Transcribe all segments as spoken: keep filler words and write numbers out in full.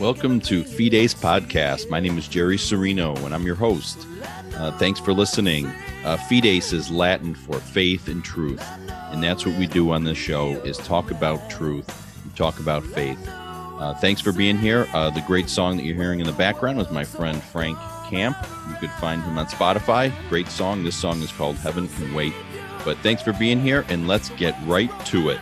Welcome to Fides Podcast. My name is Jerry Serino, and I'm your host. Uh, thanks for listening. Uh, Fides is Latin for faith and truth, and that's what we do on this show is talk about truth and talk about faith. Uh, thanks for being here. Uh, the great song that you're hearing in the background was my friend Frank Camp. You could find him on Spotify. Great song. This song is called Heaven Can Wait. But thanks for being here, and let's get right to it.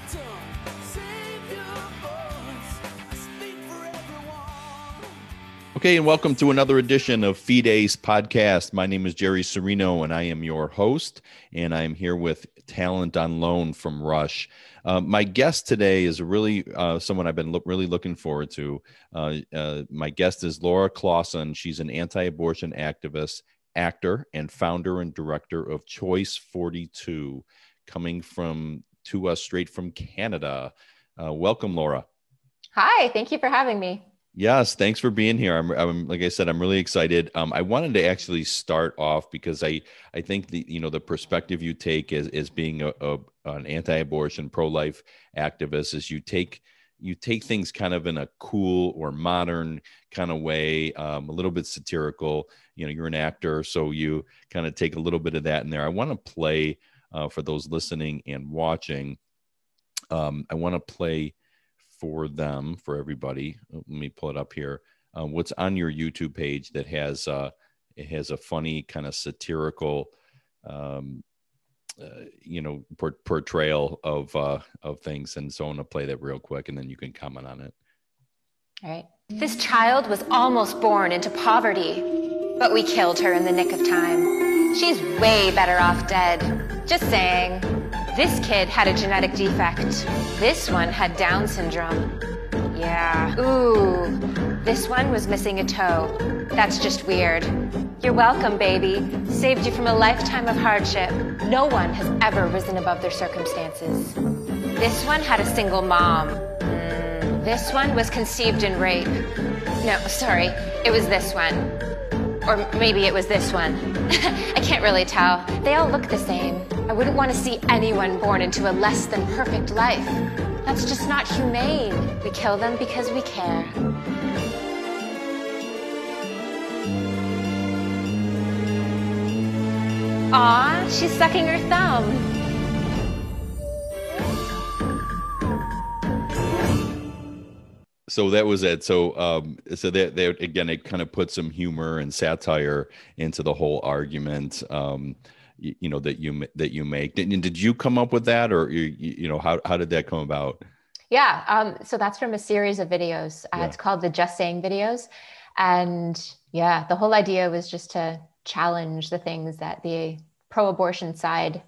Okay, and welcome to another edition of Fides Podcast. My name is Jerry Serino, and I am your host, and I'm here with Talent on Loan from Rush. Uh, my guest today is really uh, someone I've been lo- really looking forward to. Uh, uh, my guest is Laura Klassen. She's an anti-abortion activist, actor, and founder and director of Choice forty-two, coming from to us straight from Canada. Uh, welcome, Laura. Hi, thank you for having me. Yes, thanks for being here. I'm, I'm like I said, I'm really excited. Um, I wanted to actually start off because I, I think the you know the perspective you take as as being a, a an anti-abortion, pro-life activist is you take you take things kind of in a cool or modern kind of way, um, a little bit satirical. You know, you're an actor, so you kind of take a little bit of that in there. I want to play uh, for those listening and watching. Um, I want to play. for them, for everybody. Let me pull it up here. Uh, what's on your YouTube page that has uh, it has a funny kind of satirical, um, uh, you know, por- portrayal of uh, of things. And so I'm gonna play that real quick, and then you can comment on it. All right. This child was almost born into poverty, but we killed her in the nick of time. She's way better off dead. Just saying. This kid had a genetic defect. This one had Down syndrome. Yeah. Ooh. This one was missing a toe. That's just weird. You're welcome, baby. Saved you from a lifetime of hardship. No one has ever risen above their circumstances. This one had a single mom. Mm. This one was conceived in rape. No, sorry. It was this one. Or maybe it was this one. I can't really tell. They all look the same. I wouldn't want to see anyone born into a less than perfect life. That's just not humane. We kill them because we care. Aw, she's sucking her thumb. So that was it. So, um, so that, that again, it kind of put some humor and satire into the whole argument. Um, you, you know that you that you make. Did, did you come up with that, or you, you know how how did that come about? Yeah. Um, so that's from a series of videos. Uh, yeah. It's called the Just Saying videos, and yeah, the whole idea was just to challenge the things that the pro-abortion side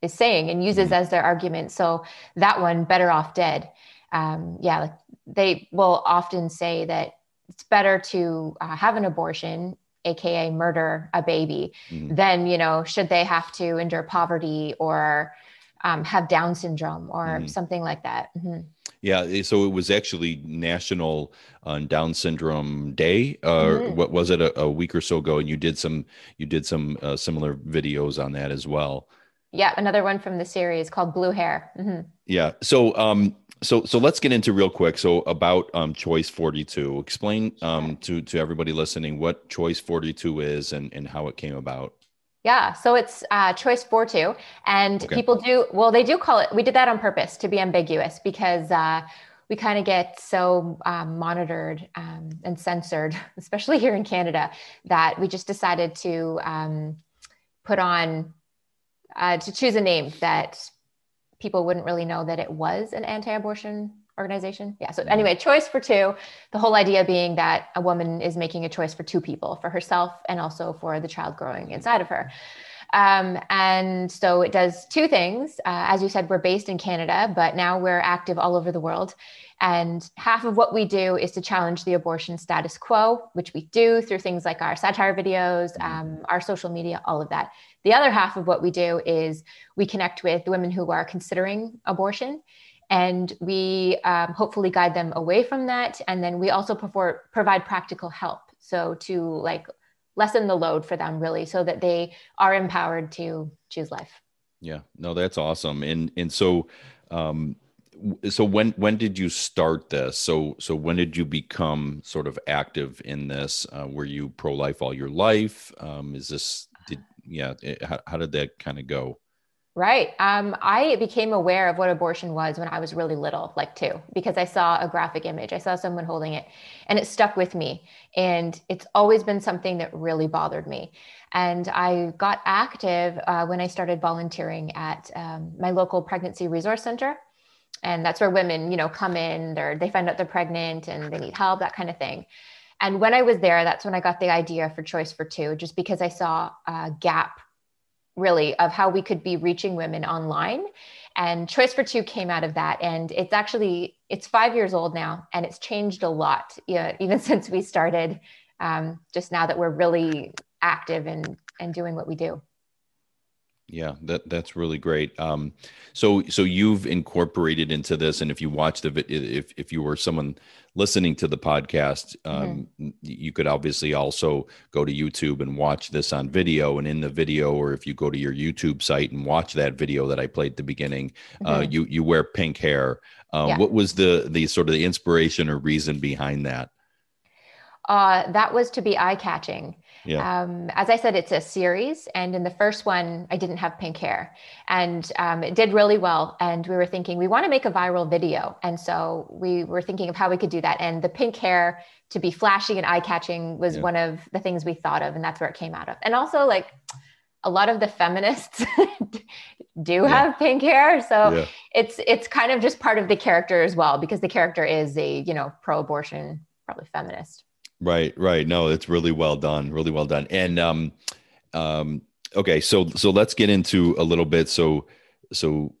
is saying and uses mm-hmm. as their argument. So that one, better off dead. Um, yeah. Like, they will often say that it's better to uh, have an abortion, A K A murder a baby, mm-hmm. than, you know, should they have to endure poverty or um, have Down syndrome or mm-hmm. something like that. Mm-hmm. Yeah. So it was actually National uh, Down Syndrome Day. Uh, mm-hmm. What was it a, a week or so ago? And you did some, you did some uh, similar videos on that as well. Yeah. Another one from the series called Blue Hair. Mm-hmm. Yeah. So, um, So, so let's get into real quick. So about um, Choice forty-two, explain um, to, to everybody listening what Choice forty-two is and, and how it came about. Yeah. So it's uh, Choice forty-two, and okay. people do, well, they do call it, we did that on purpose to be ambiguous because uh, we kind of get so um, monitored um, and censored, especially here in Canada, that we just decided to um, put on, uh, to choose a name that people wouldn't really know that it was an anti-abortion organization. Yeah. So anyway, Choice for Two, the whole idea being that a woman is making a choice for two people, for herself and also for the child growing inside of her. Um, and so it does two things. Uh, as you said, we're based in Canada, but now we're active all over the world. And half of what we do is to challenge the abortion status quo, which we do through things like our satire videos, um, our social media, all of that. The other half of what we do is we connect with women who are considering abortion, and we um, hopefully guide them away from that. And then we also prefer, provide practical help. So to like lessen the load for them really, so that they are empowered to choose life. Yeah, no, that's awesome. And, and so, um, so when when did you start this? So so when did you become sort of active in this? Uh, were you pro-life all your life? Um, is this did yeah? It, how, how did that kind of go? Right. Um, I became aware of what abortion was when I was really little, like two, because I saw a graphic image. I saw someone holding it, and it stuck with me. And it's always been something that really bothered me. And I got active uh, when I started volunteering at um, my local pregnancy resource center. And that's where women, you know, come in, they're, they find out they're pregnant and they need help, that kind of thing. And when I was there, that's when I got the idea for Choice for Two, just because I saw a gap really of how we could be reaching women online. And Choice for Two came out of that. And it's actually, it's five years old now, and it's changed a lot, you know, even since we started, um, just now that we're really active and, and doing what we do. Yeah, that that's really great. Um, so so you've incorporated into this, and if you watched the if if you were someone listening to the podcast, um, mm-hmm. you could obviously also go to YouTube and watch this on video. And in the video, or if you go to your YouTube site and watch that video that I played at the beginning, mm-hmm. uh, you you wear pink hair. Uh, yeah. What was the the sort of the inspiration or reason behind that? Uh, that was to be eye-catching. Yeah. Um, as I said, it's a series. And in the first one, I didn't have pink hair, and um, it did really well. And we were thinking, we want to make a viral video. And so we were thinking of how we could do that. And the pink hair to be flashy and eye-catching was yeah. one of the things we thought of. And that's where it came out of. And also, like, a lot of the feminists do yeah. have pink hair. So yeah. it's, it's kind of just part of the character as well, because the character is a, you know, pro-abortion, probably feminist. Right, right. No, it's really well done. Really well done. And um, um, okay, so so let's get into a little bit. So so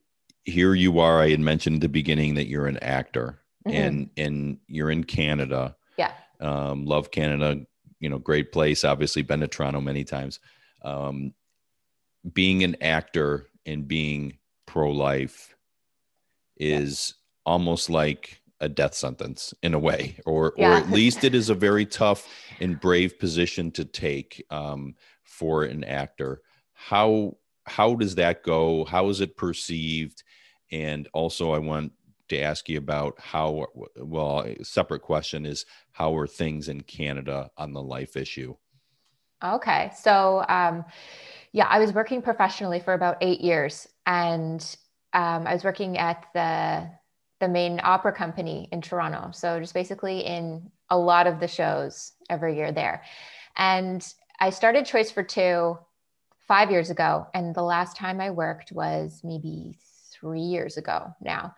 here you are. I had mentioned at the beginning that you're an actor, mm-hmm. and and you're in Canada. Yeah. Um, love Canada. You know, great place. Obviously, been to Toronto many times. Um, being an actor and being pro-life is yeah. almost like a death sentence in a way, or, yeah. or at least it is a very tough and brave position to take um, for an actor. How, how does that go? How is it perceived? And also I want to ask you about how, well, a separate question is, how are things in Canada on the life issue? Okay. So um, yeah, I was working professionally for about eight years and um, I was working at the the main opera company in Toronto. So just basically in a lot of the shows every year there. And I started Choice for Two five years ago. And the last time I worked was maybe three years ago now,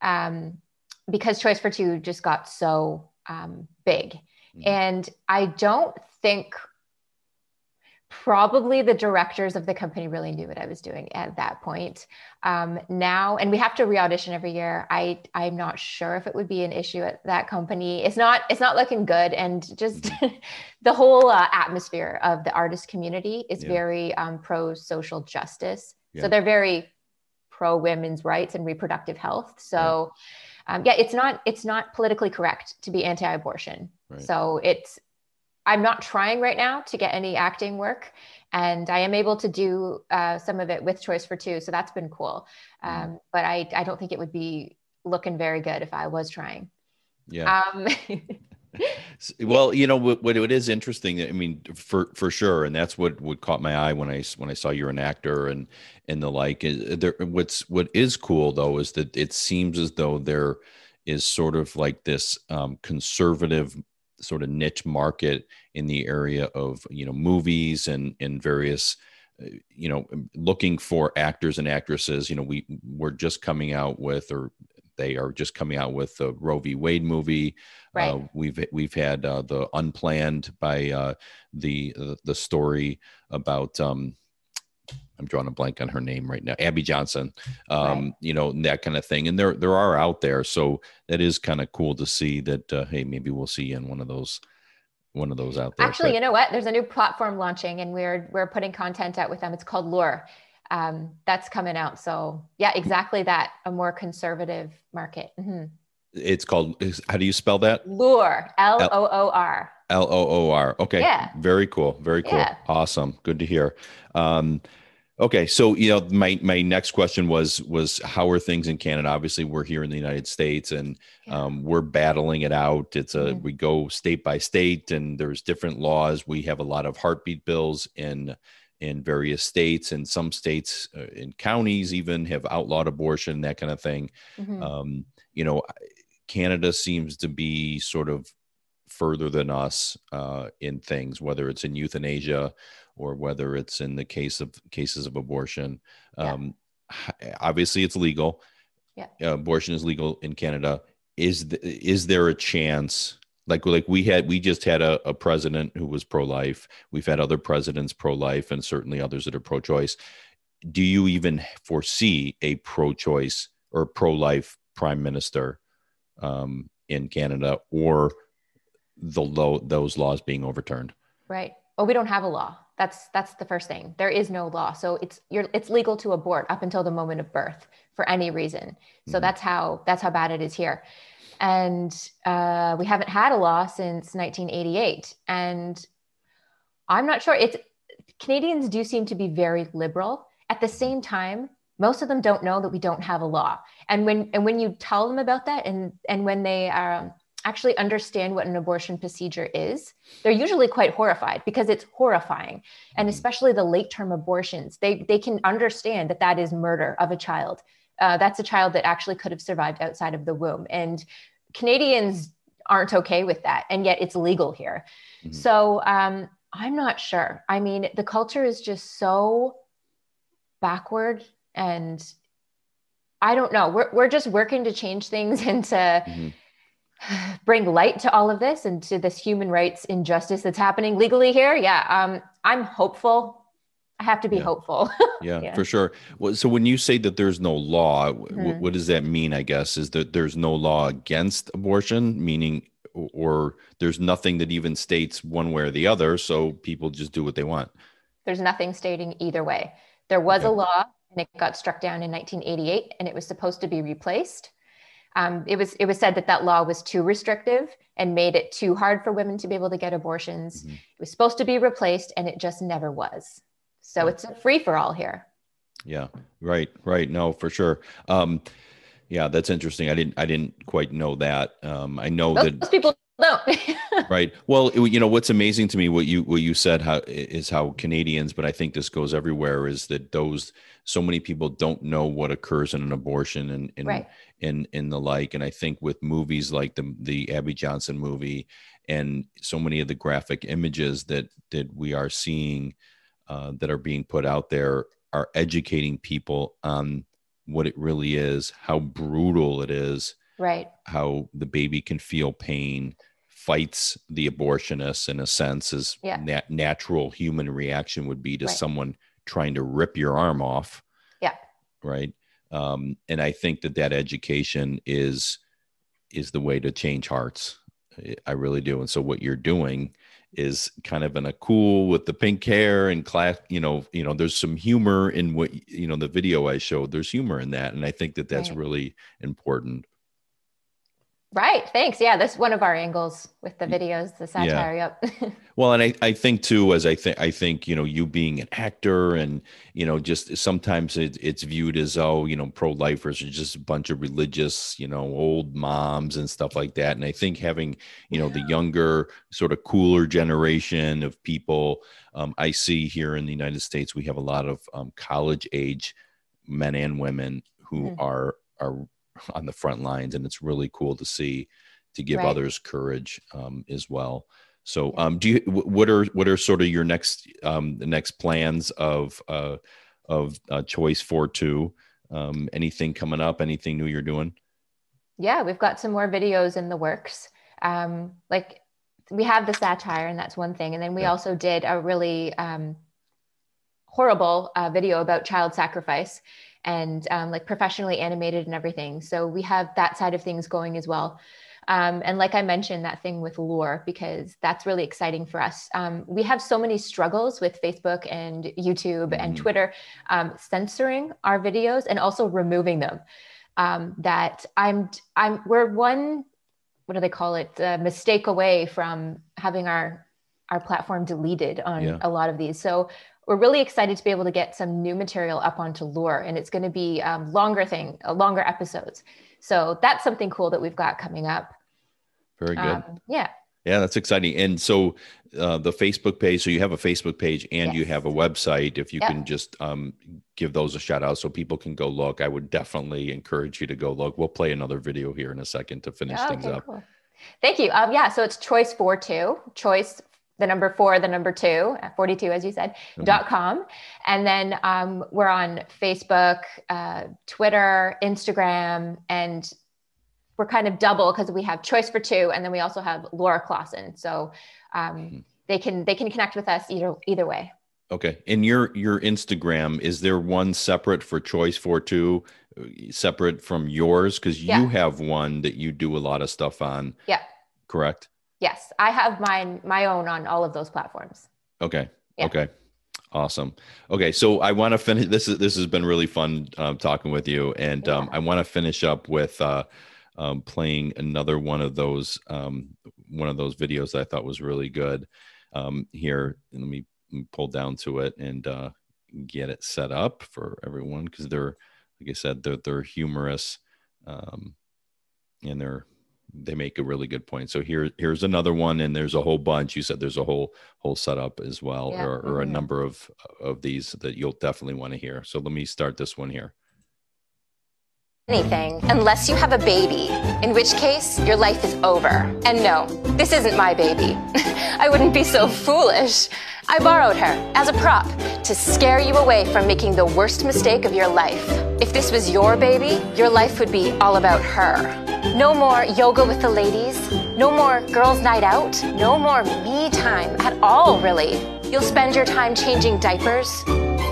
um, because Choice for Two just got so um, big. Mm-hmm. And I don't think probably the directors of the company really knew what I was doing at that point. Um, now, and we have to re-audition every year. I, I'm not sure if it would be an issue at that company. It's not, it's not looking good. And just the whole uh, atmosphere of the artist community is yeah. very um, pro-social justice. Yeah. So they're very pro-women's rights and reproductive health. So yeah. Um, yeah, it's not, it's not politically correct to be anti-abortion. Right. So it's, I'm not trying right now to get any acting work, and I am able to do uh, some of it with Choice for Two. So that's been cool. Um, mm. But I, I don't think it would be looking very good if I was trying. Yeah. Um, well, you know, what, what it is interesting, I mean, for, for sure. And that's what, what caught my eye when I, when I saw you're an actor and, and the like. There, what's, what is cool though, is that it seems as though there is sort of like this um, conservative sort of niche market in the area of, you know, movies and, and various, you know, looking for actors and actresses. You know, we we're just coming out with, or they are just coming out with the Roe v. Wade movie. Right. Uh, we've, we've had uh, the Unplanned by uh, the, uh, the story about, um, I'm drawing a blank on her name right now, Abby Johnson, um, right. you know, that kind of thing. And there, there are out there. So that is kind of cool to see that, uh, hey, maybe we'll see you in one of those, one of those out there. Actually, but, you know what, there's a new platform launching and we're, we're putting content out with them. It's called Loor. Um, that's coming out. So yeah, exactly that. A more conservative market. Mm-hmm. It's called, how do you spell that? Loor, L O O R. L O O R. Okay. Yeah. Very cool. Very cool. Yeah. Awesome. Good to hear. Um, Okay. So, you know, my, my next question was, was how are things in Canada? Obviously we're here in the United States and yeah. um, we're battling it out. It's a, yeah. we go state by state and there's different laws. We have a lot of heartbeat bills in, in various states, and some states uh, in counties even have outlawed abortion, that kind of thing. Mm-hmm. Um, you know, Canada seems to be sort of further than us uh, in things, whether it's in euthanasia or whether it's in the case of cases of abortion. Um, yeah. Obviously it's legal. Yeah. Abortion is legal in Canada. Is, th- is there a chance, like, like we had, we just had a, a president who was pro-life. We've had other presidents pro-life and certainly others that are pro-choice. Do you even foresee a pro-choice or pro-life prime minister um, in Canada, or the low, those laws being overturned? Right. Well, we don't have a law. That's that's the first thing. There is no law. So it's you're it's legal to abort up until the moment of birth for any reason. So mm-hmm. that's how that's how bad it is here. And uh, we haven't had a law since nineteen eighty-eight. And I'm not sure. It's Canadians do seem to be very liberal. At the same time, most of them don't know that we don't have a law. And when and when you tell them about that, and and when they are actually understand what an abortion procedure is, they're usually quite horrified, because it's horrifying. And especially the late term abortions, they they can understand that that is murder of a child. Uh, that's a child that actually could have survived outside of the womb. And Canadians aren't okay with that. And yet it's legal here. Mm-hmm. So um, I'm not sure. I mean, the culture is just so backward, and I don't know, we're, we're just working to change things and to, mm-hmm. bring light to all of this and to this human rights injustice that's happening legally here. Yeah. Um, I'm hopeful. I have to be yeah. hopeful. yeah, yeah, for sure. Well, so when you say that there's no law, mm-hmm. w- what does that mean? I guess is that there's no law against abortion, meaning, or there's nothing that even states one way or the other. So people just do what they want. There's nothing stating either way. There was okay. a law, and it got struck down in nineteen eighty-eight, and it was supposed to be replaced. Um, it was it was said that that law was too restrictive and made it too hard for women to be able to get abortions. Mm-hmm. It was supposed to be replaced, and it just never was. So it's a free for all here. Yeah, right, right. No, for sure. Um, yeah, that's interesting. I didn't I didn't quite know that. Um, I know most, that most people don't. Right. Well, it, you know what's amazing to me, what you what you said how, is how Canadians, but I think this goes everywhere, is that those so many people don't know what occurs in an abortion and and right. and, and the like. And I think with movies like the the Abby Johnson movie and so many of the graphic images that that we are seeing uh, that are being put out there are educating people on what it really is, how brutal it is, right? How the baby can feel pain, fights the abortionist in a sense, as yeah. nat- natural human reaction would be to right. someone trying to rip your arm off. Yeah. Right. Um, and I think that that education is, is the way to change hearts. I really do. And so what you're doing is kind of in a cool with the pink hair and class, you know, you know, there's some humor in what, you know, the video I showed, there's humor in that. And I think that that's right. really important. Right. Thanks. Yeah. That's one of our angles with the videos, the satire. Yeah. Yep. Well, and I, I think too, as I think, I think, you know, you being an actor and, you know, just sometimes it, it's viewed as, oh, you know, pro-lifers are just a bunch of religious, you know, old moms and stuff like that. And I think having, you know, yeah. the younger sort of cooler generation of people, um, I see here in the United States, we have a lot of um, college age men and women who mm. are, are, on the front lines, and it's really cool to see, to give right. others courage um, as well. So um, do you, what are, what are sort of your next, um, the next plans of, uh, of uh, Choice forty-two? Um, anything coming up, anything new you're doing? Yeah, we've got some more videos in the works. Um, like we have the satire, and that's one thing. And then we yeah. also did a really um, horrible uh, video about child sacrifice, and um, like professionally animated and everything. So we have that side of things going as well. Um, and like I mentioned, that thing with Loor, because that's really exciting for us. Um, we have so many struggles with Facebook and YouTube mm-hmm. and Twitter um, censoring our videos and also removing them. Um, that I'm, I'm, we're one, what do they call it? A mistake away from having our, our platform deleted on yeah. a lot of these. So we're really excited to be able to get some new material up onto Loor, and it's going to be um, longer thing, uh, longer episodes. So that's something cool that we've got coming up. Very good. Um, yeah. Yeah, that's exciting. And so uh, the Facebook page, so you have a Facebook page and yes. you have a website. If you yep. can just um, give those a shout out so people can go look, I would definitely encourage you to go look. We'll play another video here in a second to finish oh, things okay, up. Cool. Thank you. Um, yeah, so it's choice forty-two, choice the number four, the number two, forty-two, as you said, mm-hmm. dot com. And then um, we're on Facebook, uh, Twitter, Instagram, and we're kind of double because we have Choice for Two, and then we also have Laura Klassen. So um, mm-hmm. they can they can connect with us either either way. Okay. And your your Instagram, is there one separate for Choice for Two, separate from yours? Because you yeah. have one that you do a lot of stuff on. Yeah. Correct? Yes. I have mine my own on all of those platforms. Okay. Yeah. Okay. Awesome. Okay. So I want to finish this is this has been really fun um, talking with you. And yeah. um, I want to finish up with uh Um, playing another one of those um, one of those videos that I thought was really good um, here. And let me, let me pull down to it and uh, get it set up for everyone, because they're, like I said, they're they're humorous um, and they're they make a really good point. So here here's another one, and there's a whole bunch. You said there's a whole whole setup as well, yeah. or, or a number of of these that you'll definitely want to hear. So let me start this one here. Anything, unless you have a baby, in which case your life is over. And no, this isn't my baby. I wouldn't be so foolish. I borrowed her as a prop to scare you away from making the worst mistake of your life. If this was your baby, your life would be all about her. No more yoga with the ladies, no more girls' night out, no more me time at all, really. You'll spend your time changing diapers,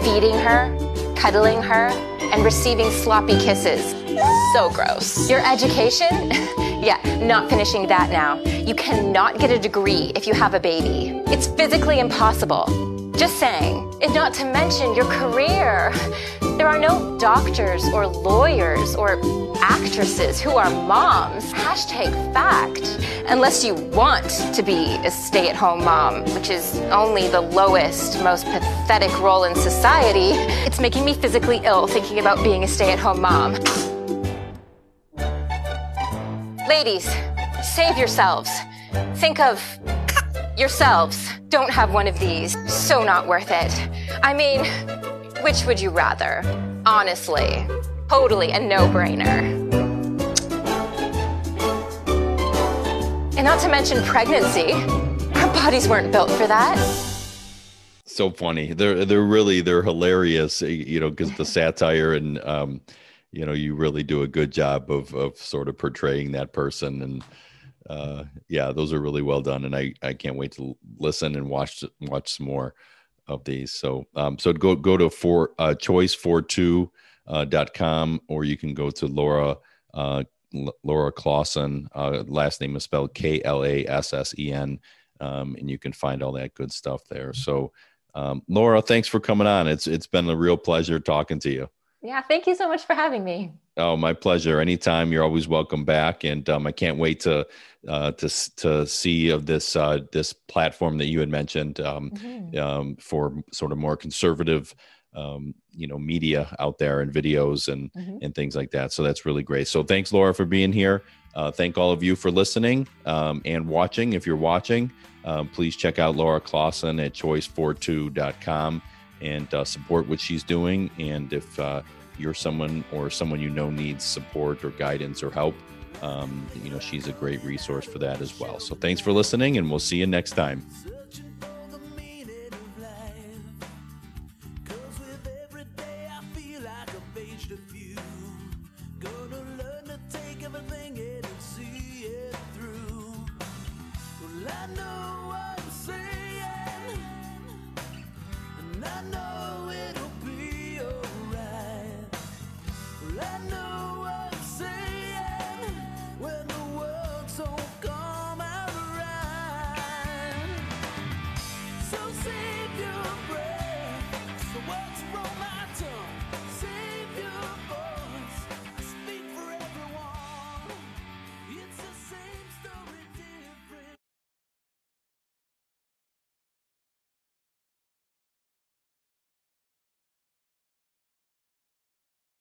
feeding her, cuddling her, and receiving sloppy kisses. So gross. Your education? Yeah, not finishing that now. You cannot get a degree if you have a baby. It's physically impossible. Just saying. And not to mention your career. There are no doctors or lawyers or actresses who are moms. Hashtag fact. Unless you want to be a stay-at-home mom, which is only the lowest, most pathetic role in society. It's making me physically ill thinking about being a stay-at-home mom. Ladies, save yourselves. Think of yourselves. Don't have one of these. So not worth it. I mean, which would you rather? Honestly. Totally a no-brainer. And not to mention pregnancy. Our bodies weren't built for that. So funny. They're they're really they're hilarious, you know, because the satire and um, you know, you really do a good job of of sort of portraying that person, and uh, yeah, those are really well done, and I I can't wait to listen and watch watch some more of these. So um, so go go to for uh, choice forty-two. Uh, dot com, or you can go to Laura uh, L- Laura Klassen. Uh, last name is spelled K L A S S E N, um, and you can find all that good stuff there. So, um, Laura, thanks for coming on. It's it's been a real pleasure talking to you. Yeah, thank you so much for having me. Oh, my pleasure. Anytime. You're always welcome back, and um, I can't wait to uh, to to see of this uh, this platform that you had mentioned um, mm-hmm. um, for sort of more conservative. Um, you know, media out there and videos and, mm-hmm. and things like that. So that's really great. So thanks, Laura, for being here. Uh, thank all of you for listening um, and watching. If you're watching, um, please check out Laura Klassen at choice forty-two dot com and uh, support what she's doing. And if uh, you're someone or someone you know needs support or guidance or help, um, you know, she's a great resource for that as well. So thanks for listening, and we'll see you next time. Say